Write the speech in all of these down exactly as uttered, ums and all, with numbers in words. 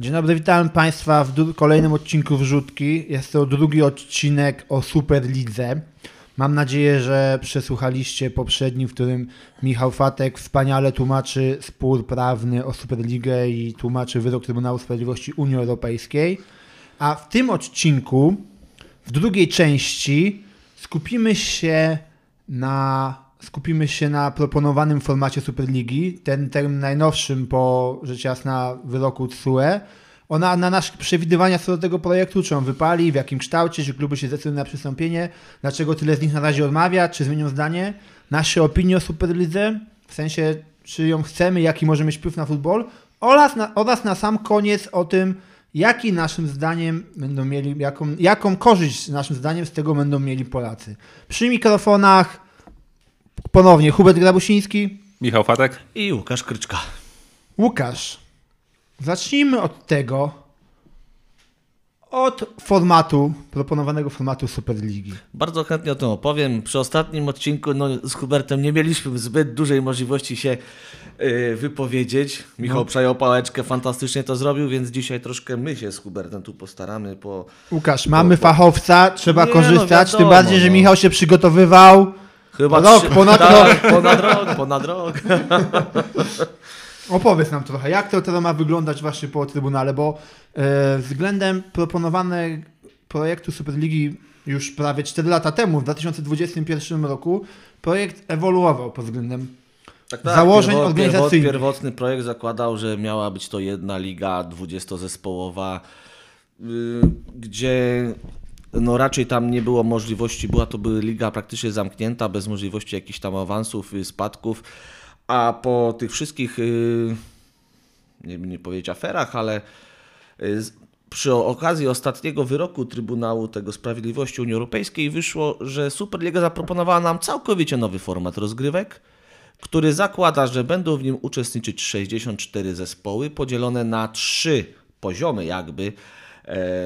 Dzień dobry, witam Państwa w kolejnym odcinku Wrzutki. Jest to drugi odcinek o Superlidze. Mam nadzieję, że przesłuchaliście poprzedni, w którym Michał Fatek wspaniale tłumaczy spór prawny o Superligę i tłumaczy wyrok Trybunału Sprawiedliwości Unii Europejskiej. A w tym odcinku, w drugiej części, skupimy się na, skupimy się na proponowanym formacie Superligi, ten, ten najnowszym po, rzecz jasna, wyroku T S U E. Ona na nasze przewidywania co do tego projektu, czy on wypali, w jakim kształcie, czy kluby się zdecydują na przystąpienie, dlaczego tyle z nich na razie odmawia, czy zmienią zdanie, nasze opinie o Superlidze, w sensie czy ją chcemy, jaki może mieć wpływ na futbol, oraz na, oraz na sam koniec o tym, jaki naszym zdaniem będą mieli, jaką, jaką korzyść naszym zdaniem z tego będą mieli Polacy. Przy mikrofonach ponownie Hubert Grabusiński, Michał Fatek i Łukasz Kryczka. Łukasz, zacznijmy od tego, od formatu, proponowanego formatu Superligi. Bardzo chętnie o tym opowiem. Przy ostatnim odcinku no, z Hubertem nie mieliśmy zbyt dużej możliwości się yy, wypowiedzieć. Michał no. przejął pałeczkę, fantastycznie to zrobił, więc dzisiaj troszkę my się z Hubertem tu postaramy. Po, Łukasz, po, mamy po... fachowca, trzeba nie, korzystać, no wiadomo, tym bardziej, no. że Michał się przygotowywał Chyba rok, trzy... ponad tak, rok. Ponad rok, ponad rok. Opowiedz nam trochę, jak to, to ma wyglądać właśnie po Trybunale, bo yy, względem proponowanego projektu Superligi już prawie cztery lata temu, w dwa tysiące dwudziestym pierwszym roku, projekt ewoluował pod względem tak, tak, założeń pierwo, organizacyjnych. Pierwo, pierwotny projekt zakładał, że miała być to jedna liga dwudziestozespołowa, yy, gdzie... No raczej tam nie było możliwości, była to by liga praktycznie zamknięta, bez możliwości jakichś tam awansów, spadków, a po tych wszystkich, nie, nie powiedzieć aferach, ale przy okazji ostatniego wyroku Trybunału tego Sprawiedliwości Unii Europejskiej wyszło, że Superliga zaproponowała nam całkowicie nowy format rozgrywek, który zakłada, że będą w nim uczestniczyć sześćdziesiąt cztery zespoły podzielone na trzy poziomy jakby,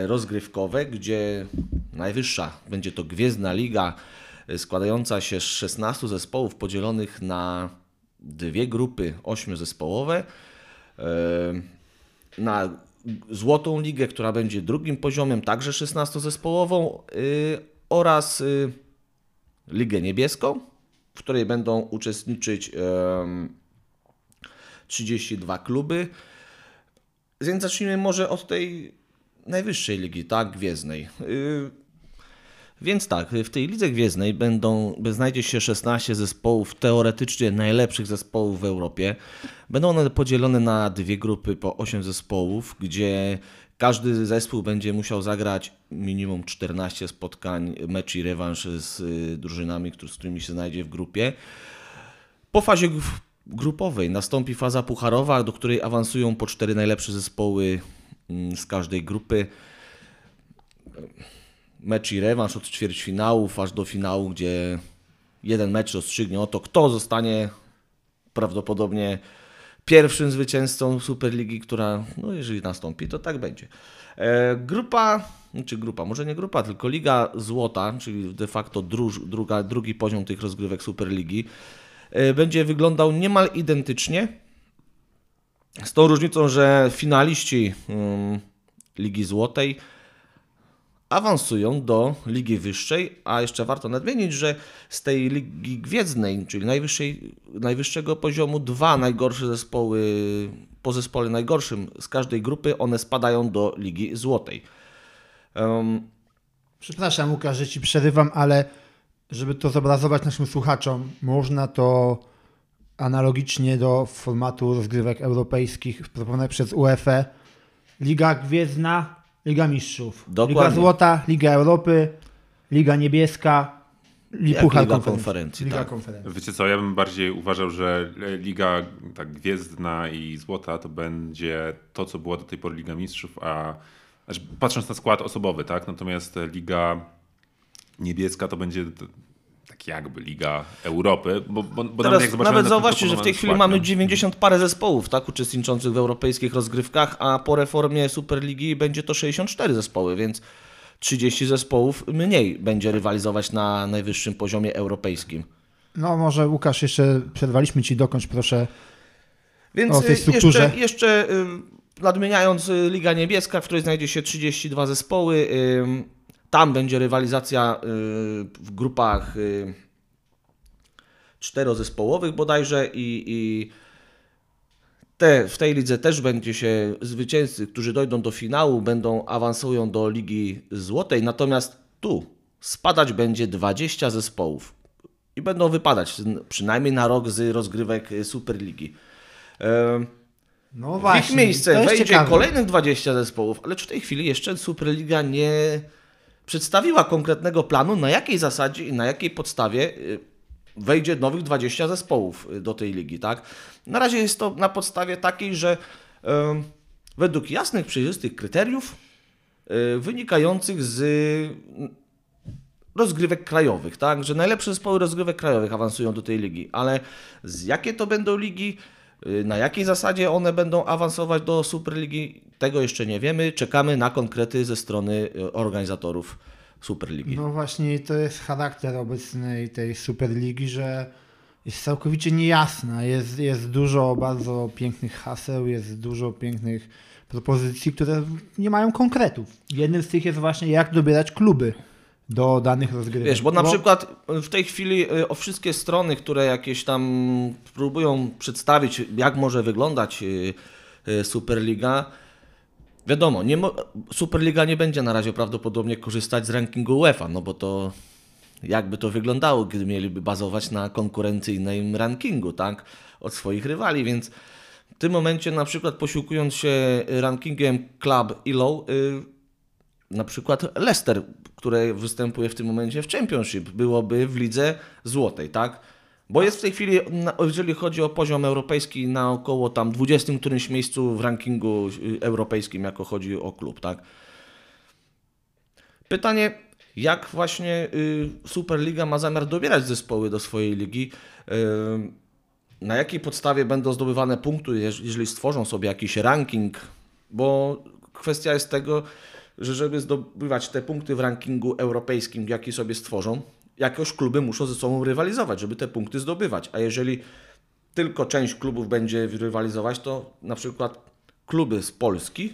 rozgrywkowe, gdzie najwyższa będzie to Gwiezdna Liga składająca się z szesnastu zespołów podzielonych na dwie grupy ośmiozespołowe, na Złotą Ligę, która będzie drugim poziomem, także szesnastozespołową oraz Ligę Niebieską, w której będą uczestniczyć trzydzieści dwa kluby. Więc zacznijmy może od tej najwyższej ligi, tak, Gwiezdnej. Yy, więc tak, w tej Lidze Gwiezdnej będą, znajdzie się szesnaście zespołów, teoretycznie najlepszych zespołów w Europie. Będą one podzielone na dwie grupy po osiem zespołów, gdzie każdy zespół będzie musiał zagrać minimum czternaście spotkań, mecz i rewanż z drużynami, z którymi się znajdzie w grupie. Po fazie grupowej nastąpi faza pucharowa, do której awansują po cztery najlepsze zespoły z każdej grupy. Mecz i rewanż od ćwierćfinałów aż do finału, gdzie jeden mecz rozstrzygnie o to, kto zostanie prawdopodobnie pierwszym zwycięzcą Superligi, która, no jeżeli nastąpi, to tak będzie. E, grupa, czy grupa, może nie grupa, tylko Liga Złota, czyli de facto druż, druga, drugi poziom tych rozgrywek Superligi, e, będzie wyglądał niemal identycznie. Z tą różnicą, że finaliści Ligi Złotej awansują do Ligi Wyższej, a jeszcze warto nadmienić, że z tej Ligi Gwiezdnej, czyli najwyższej, najwyższego poziomu, dwa najgorsze zespoły, po zespole najgorszym z każdej grupy, one spadają do Ligi Złotej. Um... Przepraszam, Łukasz, że Ci przerywam, ale żeby to zobrazować naszym słuchaczom, można to analogicznie do formatu rozgrywek europejskich proponowanych przez UEFA. Liga Gwiezdna, Liga Mistrzów. Dokładnie. Liga Złota, Liga Europy, Liga Niebieska i Puchar Konferencji. Liga tak. Konferencji. Wiecie co, ja bym bardziej uważał, że Liga tak, Gwiezdna i Złota to będzie to, co była do tej pory Liga Mistrzów, a znaczy patrząc na skład osobowy, tak? Natomiast Liga Niebieska to będzie tak jakby Liga Europy, bo, bo, bo teraz nawet, nawet zauważcie, że w tej chwili skład, mamy dziewięćdziesiąt parę zespołów tak, uczestniczących w europejskich rozgrywkach, a po reformie Superligi będzie to sześćdziesiąt cztery zespoły, więc trzydzieści zespołów mniej będzie rywalizować na najwyższym poziomie europejskim. No może Łukasz, jeszcze przerwaliśmy Ci, dokończ proszę więc o tej strukturze. Jeszcze, jeszcze Nadmieniając, Liga Niebieska, w której znajdzie się trzydzieści dwa zespoły. Tam będzie rywalizacja w grupach czterozespołowych bodajże i, i te, w tej lidze też będzie się zwycięzcy, którzy dojdą do finału, będą awansują do Ligi Złotej, natomiast tu spadać będzie dwadzieścia zespołów i będą wypadać przynajmniej na rok z rozgrywek Superligi. No właśnie, w ich miejsce wejdzie ciekawe. Kolejnych dwadzieścia zespołów, ale w tej chwili jeszcze Superliga nie przedstawiła konkretnego planu, na jakiej zasadzie i na jakiej podstawie wejdzie nowych dwadzieścia zespołów do tej ligi, tak? Na razie jest to na podstawie takiej, że y, według jasnych, przejrzystych kryteriów y, wynikających z y, rozgrywek krajowych, tak? Że najlepsze zespoły rozgrywek krajowych awansują do tej ligi, ale z jakie to będą ligi, y, na jakiej zasadzie one będą awansować do Superligi, tego jeszcze nie wiemy. Czekamy na konkrety ze strony organizatorów Superligi. No właśnie, to jest charakter obecnej tej Superligi, że jest całkowicie niejasna. Jest, jest dużo bardzo pięknych haseł, jest dużo pięknych propozycji, które nie mają konkretów. Jednym z tych jest właśnie, jak dobierać kluby do danych rozgrywek. Wiesz, bo na bo... przykład w tej chwili o wszystkie strony, które jakieś tam próbują przedstawić, jak może wyglądać Superliga, wiadomo, nie mo- Superliga nie będzie na razie prawdopodobnie korzystać z rankingu UEFA, no bo to jakby to wyglądało, gdy mieliby bazować na konkurencyjnym rankingu, tak, od swoich rywali, więc w tym momencie na przykład posiłkując się rankingiem Club Elo, yy, na przykład Leicester, które występuje w tym momencie w Championship, byłoby w Lidze Złotej, tak, bo jest w tej chwili, jeżeli chodzi o poziom europejski, na około tam dwudziestym którymś miejscu w rankingu europejskim, jako chodzi o klub, tak? Pytanie, jak właśnie Superliga ma zamiar dobierać zespoły do swojej ligi? Na jakiej podstawie będą zdobywane punkty, jeżeli stworzą sobie jakiś ranking? Bo kwestia jest tego, że żeby zdobywać te punkty w rankingu europejskim, jaki sobie stworzą, jakoś kluby muszą ze sobą rywalizować, żeby te punkty zdobywać, a jeżeli tylko część klubów będzie rywalizować, to na przykład kluby z Polski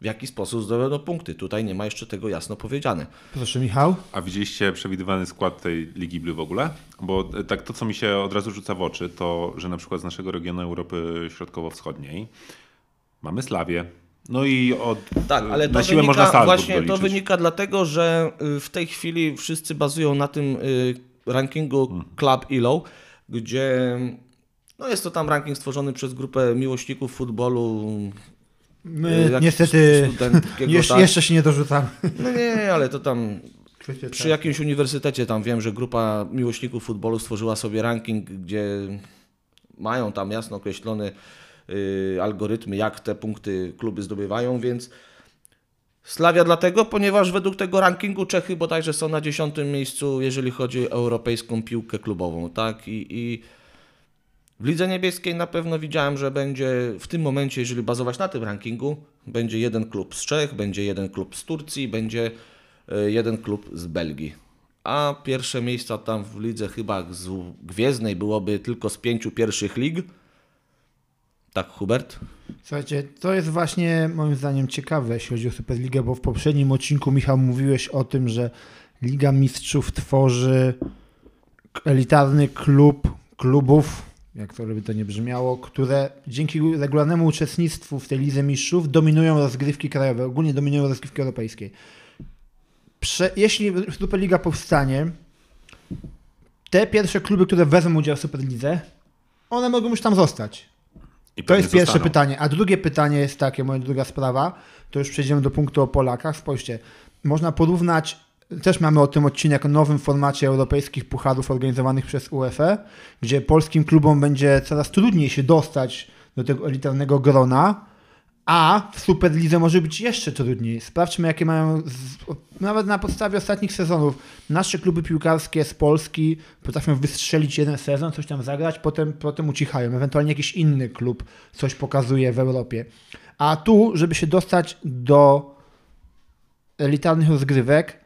w jaki sposób zdobędą punkty. Tutaj nie ma jeszcze tego jasno powiedziane. Proszę, Michał. A widzieliście przewidywany skład tej Ligi Blue w ogóle? Bo tak to, co mi się od razu rzuca w oczy, to, że na przykład z naszego regionu Europy Środkowo-Wschodniej mamy Slavię. No i od, tak, ale to na siłę wynika, można właśnie to wynika dlatego, że w tej chwili wszyscy bazują na tym rankingu Club Elo, gdzie no jest to tam ranking stworzony przez grupę miłośników futbolu. My niestety jeszcze, tak. jeszcze się nie dorzucamy. No nie, ale to tam przy jakimś uniwersytecie tam wiem, że grupa miłośników futbolu stworzyła sobie ranking, gdzie mają tam jasno określony algorytmy, jak te punkty kluby zdobywają, więc Slavia dlatego, ponieważ według tego rankingu Czechy bodajże są na dziesiątym miejscu, jeżeli chodzi o europejską piłkę klubową, tak? I, i w Lidze Niebieskiej na pewno widziałem, że będzie w tym momencie, jeżeli bazować na tym rankingu, będzie jeden klub z Czech, będzie jeden klub z Turcji, będzie jeden klub z Belgii. A pierwsze miejsca tam w Lidze chyba Gwiezdnej byłoby tylko z pięciu pierwszych lig. Tak, Hubert? Słuchajcie, to jest właśnie moim zdaniem ciekawe, jeśli chodzi o Superligę, bo w poprzednim odcinku, Michał, mówiłeś o tym, że Liga Mistrzów tworzy elitarny klub klubów, jak to by to nie brzmiało, które dzięki regularnemu uczestnictwu w tej Lidze Mistrzów dominują rozgrywki krajowe, ogólnie dominują rozgrywki europejskie. Prze- jeśli Superliga powstanie, te pierwsze kluby, które wezmą udział w Superlidze, one mogą już tam zostać. To jest zostaną. Pierwsze pytanie. A drugie pytanie jest takie, moja druga sprawa, to już przejdziemy do punktu o Polakach. Spójrzcie, można porównać, też mamy o tym odcinek o nowym formacie europejskich pucharów organizowanych przez UEFA, gdzie polskim klubom będzie coraz trudniej się dostać do tego elitarnego grona, a w Superlidze może być jeszcze trudniej. Sprawdźmy, jakie mają, z, nawet na podstawie ostatnich sezonów, nasze kluby piłkarskie z Polski potrafią wystrzelić jeden sezon, coś tam zagrać, potem, potem ucichają. Ewentualnie jakiś inny klub coś pokazuje w Europie. A tu, żeby się dostać do elitarnych rozgrywek,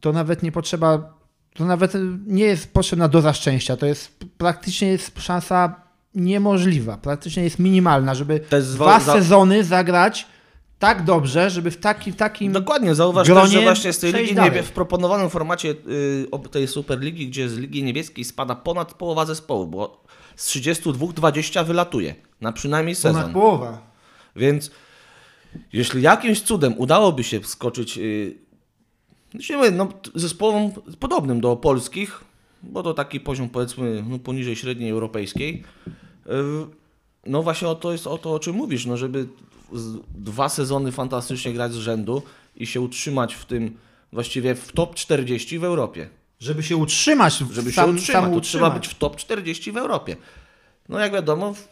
to nawet nie potrzeba, to nawet nie jest potrzebna doza szczęścia. To jest praktycznie jest szansa niemożliwa, praktycznie jest minimalna, żeby jest dwa za... sezony zagrać tak dobrze, żeby w taki, takim dokładnie, zauważ też, że właśnie z tej Ligi Niebieskiej w proponowanym formacie yy, tej Superligi, gdzie z Ligi Niebieskiej spada ponad połowa zespołu, bo z trzydziestu dwóch dwadzieścia wylatuje na przynajmniej sezon. Ponad połowa. Więc jeśli jakimś cudem udałoby się wskoczyć yy, no, zespołom podobnym do polskich, bo to taki poziom, powiedzmy, no, poniżej średniej europejskiej, yy, no właśnie o to jest o to, o czym mówisz, no żeby dwa sezony fantastycznie grać z rzędu i się utrzymać w tym, właściwie w top czterdzieści w Europie. Żeby się utrzymać, żeby sam, się utrzymać, to utrzymać. Trzeba być w top czterdzieści w Europie. No jak wiadomo, w,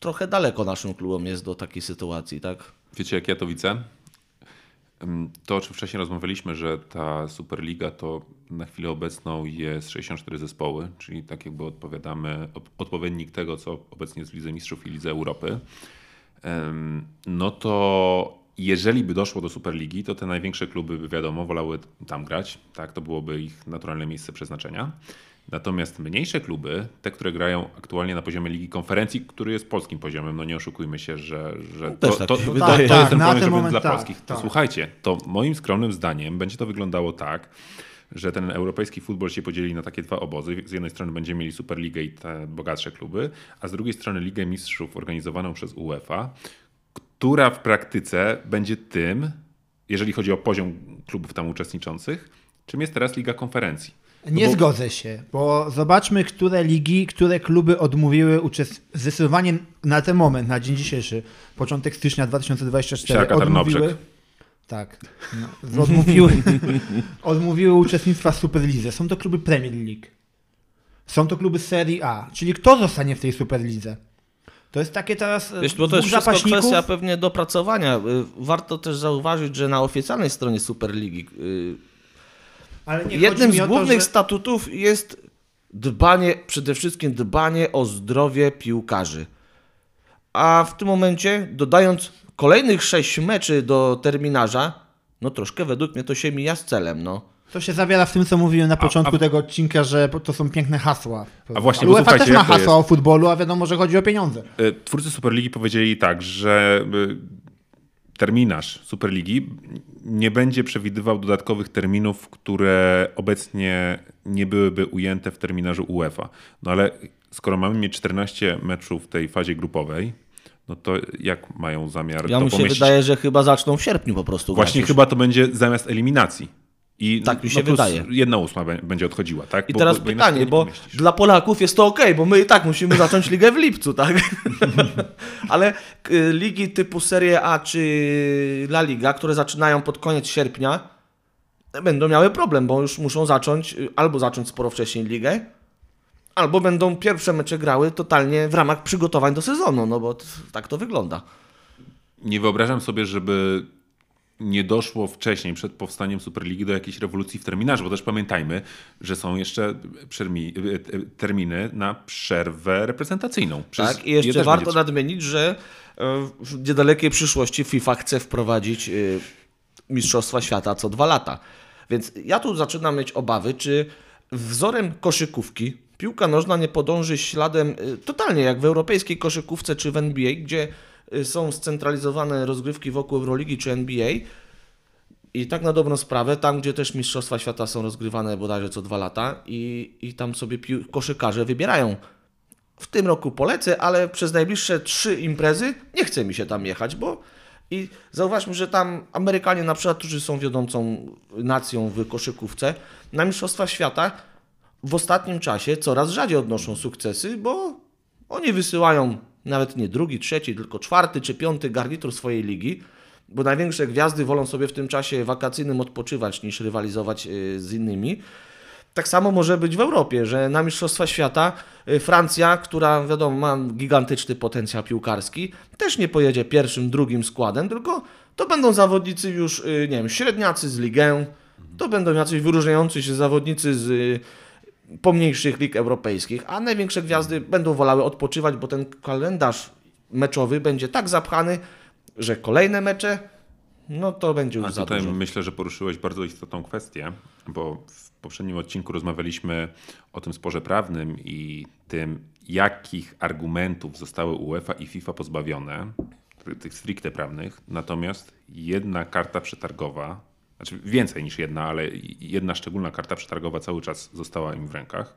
trochę daleko naszym klubom jest do takiej sytuacji, tak? Wiecie, jak ja to widzę? To, o czym wcześniej rozmawialiśmy, że ta Superliga to na chwilę obecną jest sześćdziesiąt cztery zespoły, czyli tak jakby odpowiadamy, odpowiednik tego, co obecnie jest w Lidze Mistrzów i Lidze Europy. No to jeżeli by doszło do Superligi, to te największe kluby, by wiadomo, wolały tam grać. Tak, to byłoby ich naturalne miejsce przeznaczenia. Natomiast mniejsze kluby, te, które grają aktualnie na poziomie Ligi Konferencji, który jest polskim poziomem, no nie oszukujmy się, że, że to, to, to, to, to jest ten poziom dla polskich. To słuchajcie, to moim skromnym zdaniem będzie to wyglądało tak, że ten europejski futbol się podzieli na takie dwa obozy. Z jednej strony będziemy mieli Superligę i te bogatsze kluby, a z drugiej strony Ligę Mistrzów organizowaną przez UEFA, która w praktyce będzie tym, jeżeli chodzi o poziom klubów tam uczestniczących, czym jest teraz Liga Konferencji. Nie bo... zgodzę się, bo zobaczmy, które ligi, które kluby odmówiły uczest... zdecydowanie na ten moment, na dzień dzisiejszy, początek stycznia dwa tysiące dwudziestego czwartego Siarka, odmówiły... Tak, no, odmówiły, odmówiły uczestnictwa w Superlidze. Są to kluby Premier League. Są to kluby Serie A. Czyli kto zostanie w tej Superlidze? To jest takie teraz Wiesz, bo to jest wszystko kwestia pewnie dopracowania. Warto też zauważyć, że na oficjalnej stronie Superligi Ale nie, jednym z głównych to, że... statutów jest dbanie, przede wszystkim dbanie o zdrowie piłkarzy. A w tym momencie, dodając kolejnych sześć meczy do terminarza, no troszkę według mnie to się mija z celem. No. To się zawiera w tym, co mówiłem na początku a, a... tego odcinka, że to są piękne hasła. A właśnie, bo UEFA też ma hasła o futbolu, a wiadomo, że chodzi o pieniądze. Twórcy Superligi powiedzieli tak, że terminarz Superligi nie będzie przewidywał dodatkowych terminów, które obecnie nie byłyby ujęte w terminarzu UEFA. No ale skoro mamy mieć czternaście meczów w tej fazie grupowej, no to jak mają zamiar ja to pomieścić? Ja mi się wydaje, że chyba zaczną w sierpniu po prostu. Właśnie chyba to będzie zamiast eliminacji. I tak mi się no wydaje. Jedna ósma będzie odchodziła, tak? I bo, teraz bo pytanie, bo dla Polaków jest to okej, okay, bo my i tak musimy zacząć ligę w lipcu, tak? Ale ligi typu Serie A czy La Liga, które zaczynają pod koniec sierpnia, będą miały problem, bo już muszą zacząć albo zacząć sporo wcześniej ligę, albo będą pierwsze mecze grały totalnie w ramach przygotowań do sezonu, no bo tak to wygląda. Nie wyobrażam sobie, żeby nie doszło wcześniej, przed powstaniem Superligi, do jakiejś rewolucji w terminarzu, bo też pamiętajmy, że są jeszcze terminy na przerwę reprezentacyjną. Przez tak, i jeszcze warto będzie... nadmienić, że w niedalekiej przyszłości FIFA chce wprowadzić Mistrzostwa Świata co dwa lata. Więc ja tu zaczynam mieć obawy, czy wzorem koszykówki piłka nożna nie podąży śladem totalnie jak w europejskiej koszykówce czy w N B A, gdzie są scentralizowane rozgrywki wokół Euroligi czy N B A i tak na dobrą sprawę, tam gdzie też Mistrzostwa Świata są rozgrywane bodajże co dwa lata i, i tam sobie pił- koszykarze wybierają. W tym roku polecę, ale przez najbliższe trzy imprezy nie chce mi się tam jechać, bo i zauważmy, że tam Amerykanie na przykład, którzy są wiodącą nacją w koszykówce, na Mistrzostwa Świata w ostatnim czasie coraz rzadziej odnoszą sukcesy, bo oni wysyłają nawet nie drugi, trzeci, tylko czwarty czy piąty garnitur swojej ligi, bo największe gwiazdy wolą sobie w tym czasie wakacyjnym odpoczywać niż rywalizować z innymi. Tak samo może być w Europie, że na Mistrzostwa Świata Francja, która wiadomo ma gigantyczny potencjał piłkarski, też nie pojedzie pierwszym, drugim składem, tylko to będą zawodnicy już, nie wiem, średniacy z ligę, to będą jacyś wyróżniający się zawodnicy z pomniejszych lig europejskich, a największe gwiazdy będą wolały odpoczywać, bo ten kalendarz meczowy będzie tak zapchany, że kolejne mecze, no to będzie już a za dużo. Myślę, że poruszyłeś bardzo istotną kwestię, bo w W poprzednim odcinku rozmawialiśmy o tym sporze prawnym i tym, jakich argumentów zostały UEFA i FIFA pozbawione, tych stricte prawnych. Natomiast jedna karta przetargowa, znaczy więcej niż jedna, ale jedna szczególna karta przetargowa cały czas została im w rękach.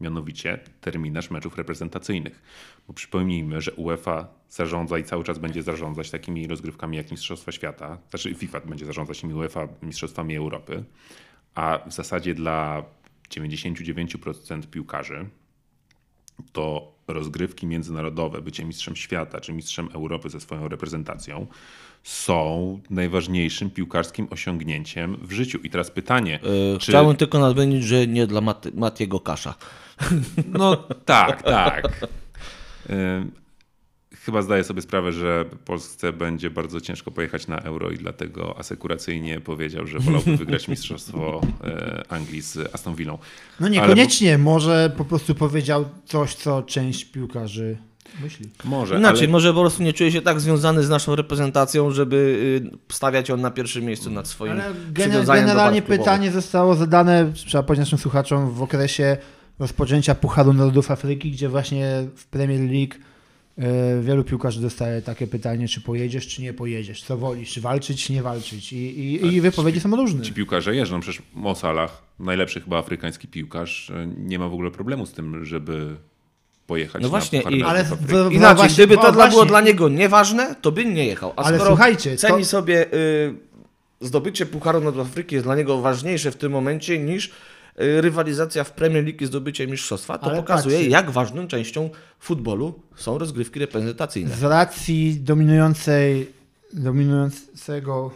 Mianowicie terminarz meczów reprezentacyjnych. Bo przypomnijmy, że UEFA zarządza i cały czas będzie zarządzać takimi rozgrywkami jak Mistrzostwa Świata. Znaczy FIFA będzie zarządzać nimi, UEFA Mistrzostwami Europy. A w zasadzie dla dziewięćdziesięciu dziewięciu procent piłkarzy to rozgrywki międzynarodowe, bycie mistrzem świata czy mistrzem Europy ze swoją reprezentacją są najważniejszym piłkarskim osiągnięciem w życiu. I teraz pytanie... Yy, czy... Chciałbym tylko nadmienić, że nie dla Mat- Matiego Kasza. No tak, tak. Yy, chyba zdaję sobie sprawę, że Polsce będzie bardzo ciężko pojechać na Euro i dlatego asekuracyjnie powiedział, że wolałby wygrać mistrzostwo Anglii z Aston Villą. No niekoniecznie, ale... może po prostu powiedział coś, co część piłkarzy myśli. Może, Inaczej, ale... może po prostu nie czuje się tak związany z naszą reprezentacją, żeby stawiać on na pierwszym miejscu nad swoim ale przywiązaniem. Generalnie pytanie zostało zadane, trzeba powiedzieć naszym słuchaczom, w okresie rozpoczęcia Pucharu Narodów Afryki, gdzie właśnie w Premier League wielu piłkarzy dostaje takie pytanie, czy pojedziesz, czy nie pojedziesz, co wolisz, czy walczyć, czy nie walczyć. I, i, i wypowiedzi ci, są różne. Ci piłkarze jeżdżą, przecież Mo Salah, najlepszy chyba afrykański piłkarz, nie ma w ogóle problemu z tym, żeby pojechać. No właśnie, na i, ale w, w, inaczej, właśnie, gdyby to właśnie. było dla niego nieważne, to by nie jechał. A ale skoro słuchajcie, ceni to... sobie y, zdobycie Pucharu Narodów Afryki jest dla niego ważniejsze w tym momencie niż rywalizacja w Premier League i zdobycie mistrzostwa, to ale pokazuje, racji, jak ważną częścią futbolu są rozgrywki reprezentacyjne. Z racji dominującej, dominującego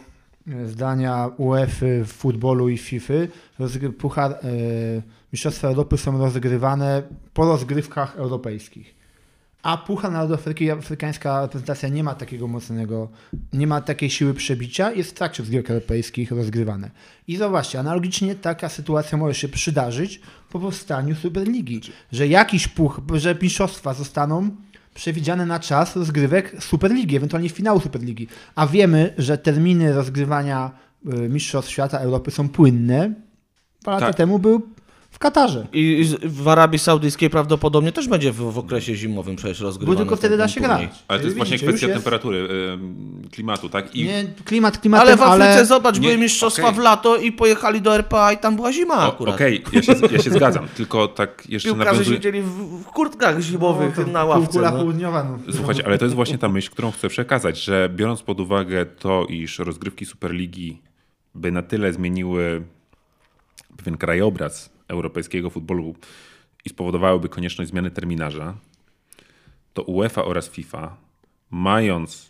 zdania UEFA w futbolu i FIFA, rozgry- puchar, e, mistrzostwa Europy są rozgrywane po rozgrywkach europejskich. A Puchar Narodów Afryki, afrykańska reprezentacja nie ma takiego mocnego, nie ma takiej siły przebicia, jest w trakcie rozgrywek europejskich rozgrywane. I zobaczcie, analogicznie taka sytuacja może się przydarzyć po powstaniu Superligi, że jakiś puch, że mistrzostwa zostaną przewidziane na czas rozgrywek Superligi, ewentualnie finału Superligi. A wiemy, że terminy rozgrywania Mistrzostw Świata Europy są płynne. Dwa lata tak. temu był w Katarze. I w Arabii Saudyjskiej prawdopodobnie też będzie w, w okresie zimowym przecież rozgrywane. Bo tylko wtedy da się grać. Ale to jest właśnie kwestia temperatury, klimatu, tak? I... Nie, klimat, klimatem, ale w Afryce, ale... zobacz, były mistrzostwa okay. w lato i pojechali do R P A i tam była zima o, akurat. Okej, okay. ja, ja się zgadzam, tylko tak jeszcze piłkarze nawiązuję... Piłkarze siedzieli w, w kurtkach zimowych no, na ławce. Półkula no. południowa. No. Słuchajcie, ale to jest właśnie ta myśl, którą chcę przekazać, że biorąc pod uwagę to, iż rozgrywki Superligi by na tyle zmieniły pewien krajobraz europejskiego futbolu i spowodowałyby konieczność zmiany terminarza, to UEFA oraz FIFA, mając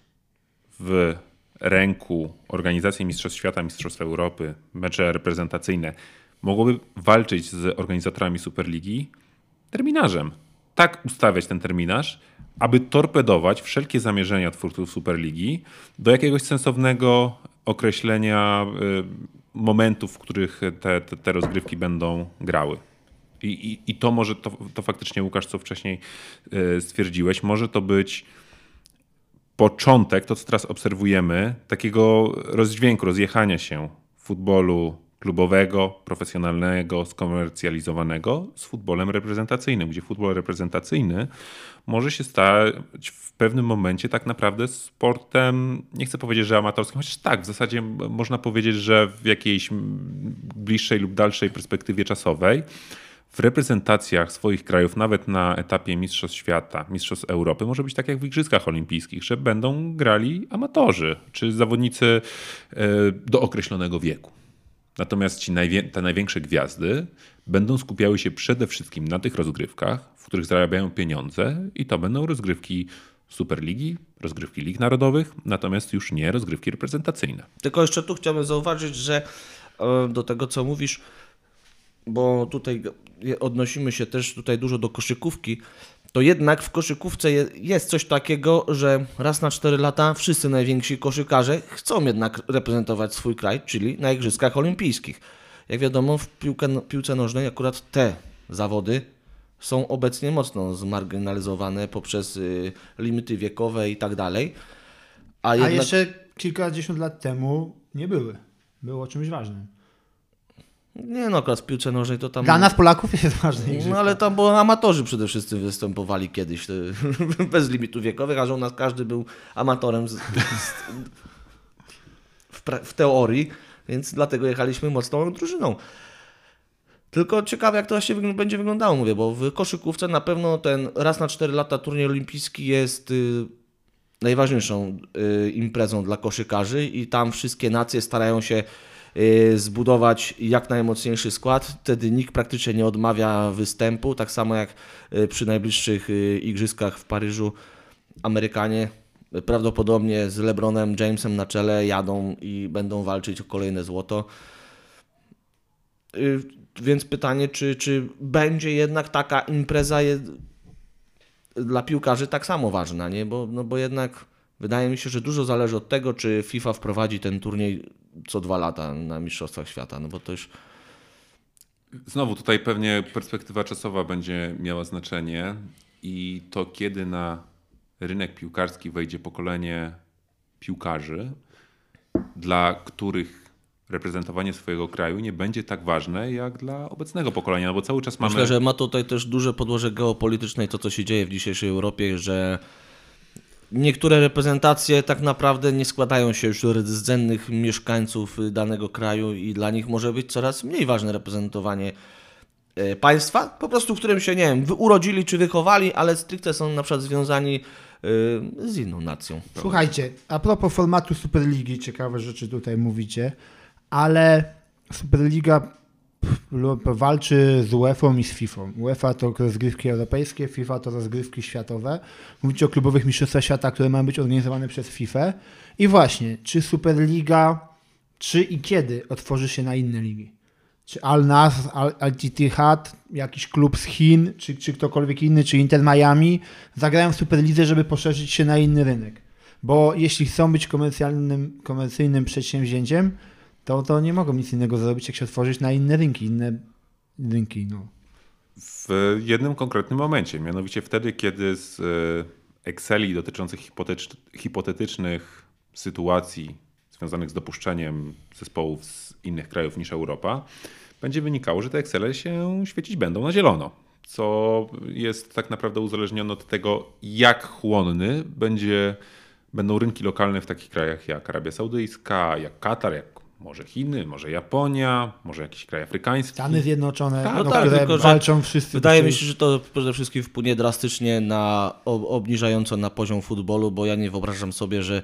w ręku organizację Mistrzostw Świata, Mistrzostw Europy, mecze reprezentacyjne, mogłoby walczyć z organizatorami Superligi terminarzem. Tak ustawiać ten terminarz, aby torpedować wszelkie zamierzenia twórców Superligi do jakiegoś sensownego określenia yy, momentów, w których te, te, te rozgrywki będą grały. I, i, i to może, to, to faktycznie Łukasz, co wcześniej stwierdziłeś, może to być początek, to co teraz obserwujemy, takiego rozdźwięku, rozjechania się futbolu klubowego, profesjonalnego, skomercjalizowanego z futbolem reprezentacyjnym, gdzie futbol reprezentacyjny może się stać w pewnym momencie tak naprawdę sportem, nie chcę powiedzieć, że amatorskim, chociaż tak, w zasadzie można powiedzieć, że w jakiejś bliższej lub dalszej perspektywie czasowej w reprezentacjach swoich krajów, nawet na etapie Mistrzostw Świata, Mistrzostw Europy, może być tak jak w Igrzyskach Olimpijskich, że będą grali amatorzy czy zawodnicy do określonego wieku. Natomiast ci najwię- te największe gwiazdy będą skupiały się przede wszystkim na tych rozgrywkach, w których zarabiają pieniądze i to będą rozgrywki Superligi, rozgrywki lig narodowych, natomiast już nie rozgrywki reprezentacyjne. Tylko jeszcze tu chciałbym zauważyć, że do tego co mówisz, bo tutaj odnosimy się też tutaj dużo do koszykówki, to jednak w koszykówce jest coś takiego, że raz na cztery lata wszyscy najwięksi koszykarze chcą jednak reprezentować swój kraj, czyli na Igrzyskach Olimpijskich. Jak wiadomo, w piłkę, piłce nożnej akurat te zawody są obecnie mocno zmarginalizowane poprzez y, limity wiekowe i tak dalej. A, A jednak... jeszcze kilkadziesiąt lat temu nie były. Było czymś ważnym. Nie no, akurat w piłce nożnej to tam... Dla nas Polaków jest ważne igrzyska. No ale tam, bo amatorzy przede wszystkim występowali kiedyś, bez limitów wiekowych, a że u nas każdy był amatorem z, z, w, pra, w teorii, więc dlatego jechaliśmy mocną drużyną. Tylko ciekawe, jak to właśnie wygl- będzie wyglądało, mówię, bo w koszykówce na pewno ten raz na cztery lata turniej olimpijski jest y, najważniejszą y, imprezą dla koszykarzy i tam wszystkie nacje starają się zbudować jak najmocniejszy skład, wtedy nikt praktycznie nie odmawia występu, tak samo jak przy najbliższych igrzyskach w Paryżu Amerykanie prawdopodobnie z LeBronem Jamesem na czele jadą i będą walczyć o kolejne złoto. Więc pytanie, czy, czy będzie jednak taka impreza dla piłkarzy tak samo ważna, nie? Bo, no bo jednak wydaje mi się, że dużo zależy od tego, czy FIFA wprowadzi ten turniej co dwa lata na Mistrzostwach Świata, no bo to już... Znowu tutaj pewnie perspektywa czasowa będzie miała znaczenie i to, kiedy na rynek piłkarski wejdzie pokolenie piłkarzy, dla których reprezentowanie swojego kraju nie będzie tak ważne jak dla obecnego pokolenia, no bo cały czas mamy... Myślę, że ma tutaj też duże podłoże geopolityczne i to, co się dzieje w dzisiejszej Europie, że niektóre reprezentacje tak naprawdę nie składają się już z rdzennych mieszkańców danego kraju i dla nich może być coraz mniej ważne reprezentowanie państwa, po prostu w którym się, nie wiem, urodzili czy wychowali, ale stricte są na przykład związani z inną nacją. Słuchajcie, a propos formatu Superligi, ciekawe rzeczy tutaj mówicie, ale Superliga walczy z UEFA i z FIFA. UEFA to rozgrywki europejskie, FIFA to rozgrywki światowe. Mówicie o klubowych mistrzostwach świata, które mają być organizowane przez FIFA. I właśnie, czy Superliga, czy i kiedy otworzy się na inne ligi? Czy Al Nassr, Al-Ittihad, jakiś klub z Chin, czy, czy ktokolwiek inny, czy Inter Miami zagrają w Superlidze, żeby poszerzyć się na inny rynek? Bo jeśli chcą być komercyjnym, komercyjnym przedsięwzięciem, To, to nie mogą nic innego zrobić, jak się otworzyć na inne rynki, inne rynki. No. W jednym konkretnym momencie, mianowicie wtedy, kiedy z Exceli dotyczących hipotecz- hipotetycznych sytuacji związanych z dopuszczeniem zespołów z innych krajów niż Europa, będzie wynikało, że te Excele się świecić będą na zielono, co jest tak naprawdę uzależnione od tego, jak chłonny będzie, będą rynki lokalne w takich krajach jak Arabia Saudyjska, jak Katar, jak może Chiny, może Japonia, może jakiś kraj afrykański. Stany Zjednoczone, tak, no no tak, które tylko, walczą wszyscy. Wydaje mi się, że to przede wszystkim wpłynie drastycznie na obniżająco na poziom futbolu, bo ja nie wyobrażam sobie, że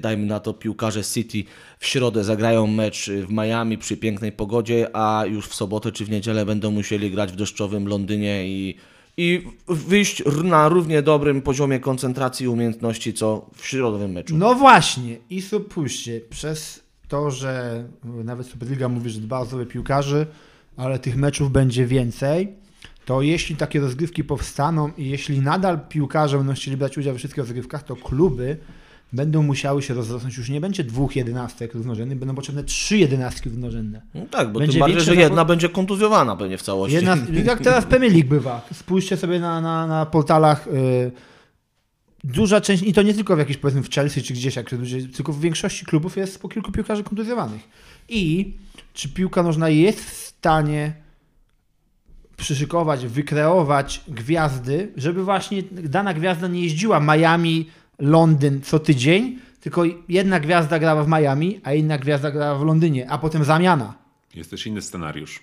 dajmy na to piłkarze City w środę zagrają mecz w Miami przy pięknej pogodzie, a już w sobotę czy w niedzielę będą musieli grać w deszczowym Londynie i, i wyjść na równie dobrym poziomie koncentracji i umiejętności, co w środowym meczu. No właśnie i supuście przez... To, że nawet Superliga mówi, że dba o zdrowie piłkarzy, ale tych meczów będzie więcej, to jeśli takie rozgrywki powstaną i jeśli nadal piłkarze będą chcieli brać udział we wszystkich rozgrywkach, to kluby będą musiały się rozrosnąć. Już nie będzie dwóch jedenastek równorzędnych, będą potrzebne trzy jedenastki równorzędne. No tak, bo będzie tym bardziej, że jedna zapro... będzie kontuzjowana pewnie w całości. Jedna, jak teraz Premier League bywa. Spójrzcie sobie na, na, na portalach... Yy, Duża część, i to nie tylko w jakichś, powiedzmy, w Chelsea czy gdzieś, jak ludzie, tylko w większości klubów jest po kilku piłkarzy kontuzjowanych. I czy piłka nożna jest w stanie przyszykować, wykreować gwiazdy, żeby właśnie dana gwiazda nie jeździła Miami, Londyn co tydzień, tylko jedna gwiazda grała w Miami, a inna gwiazda grała w Londynie, a potem zamiana. Jest też inny scenariusz,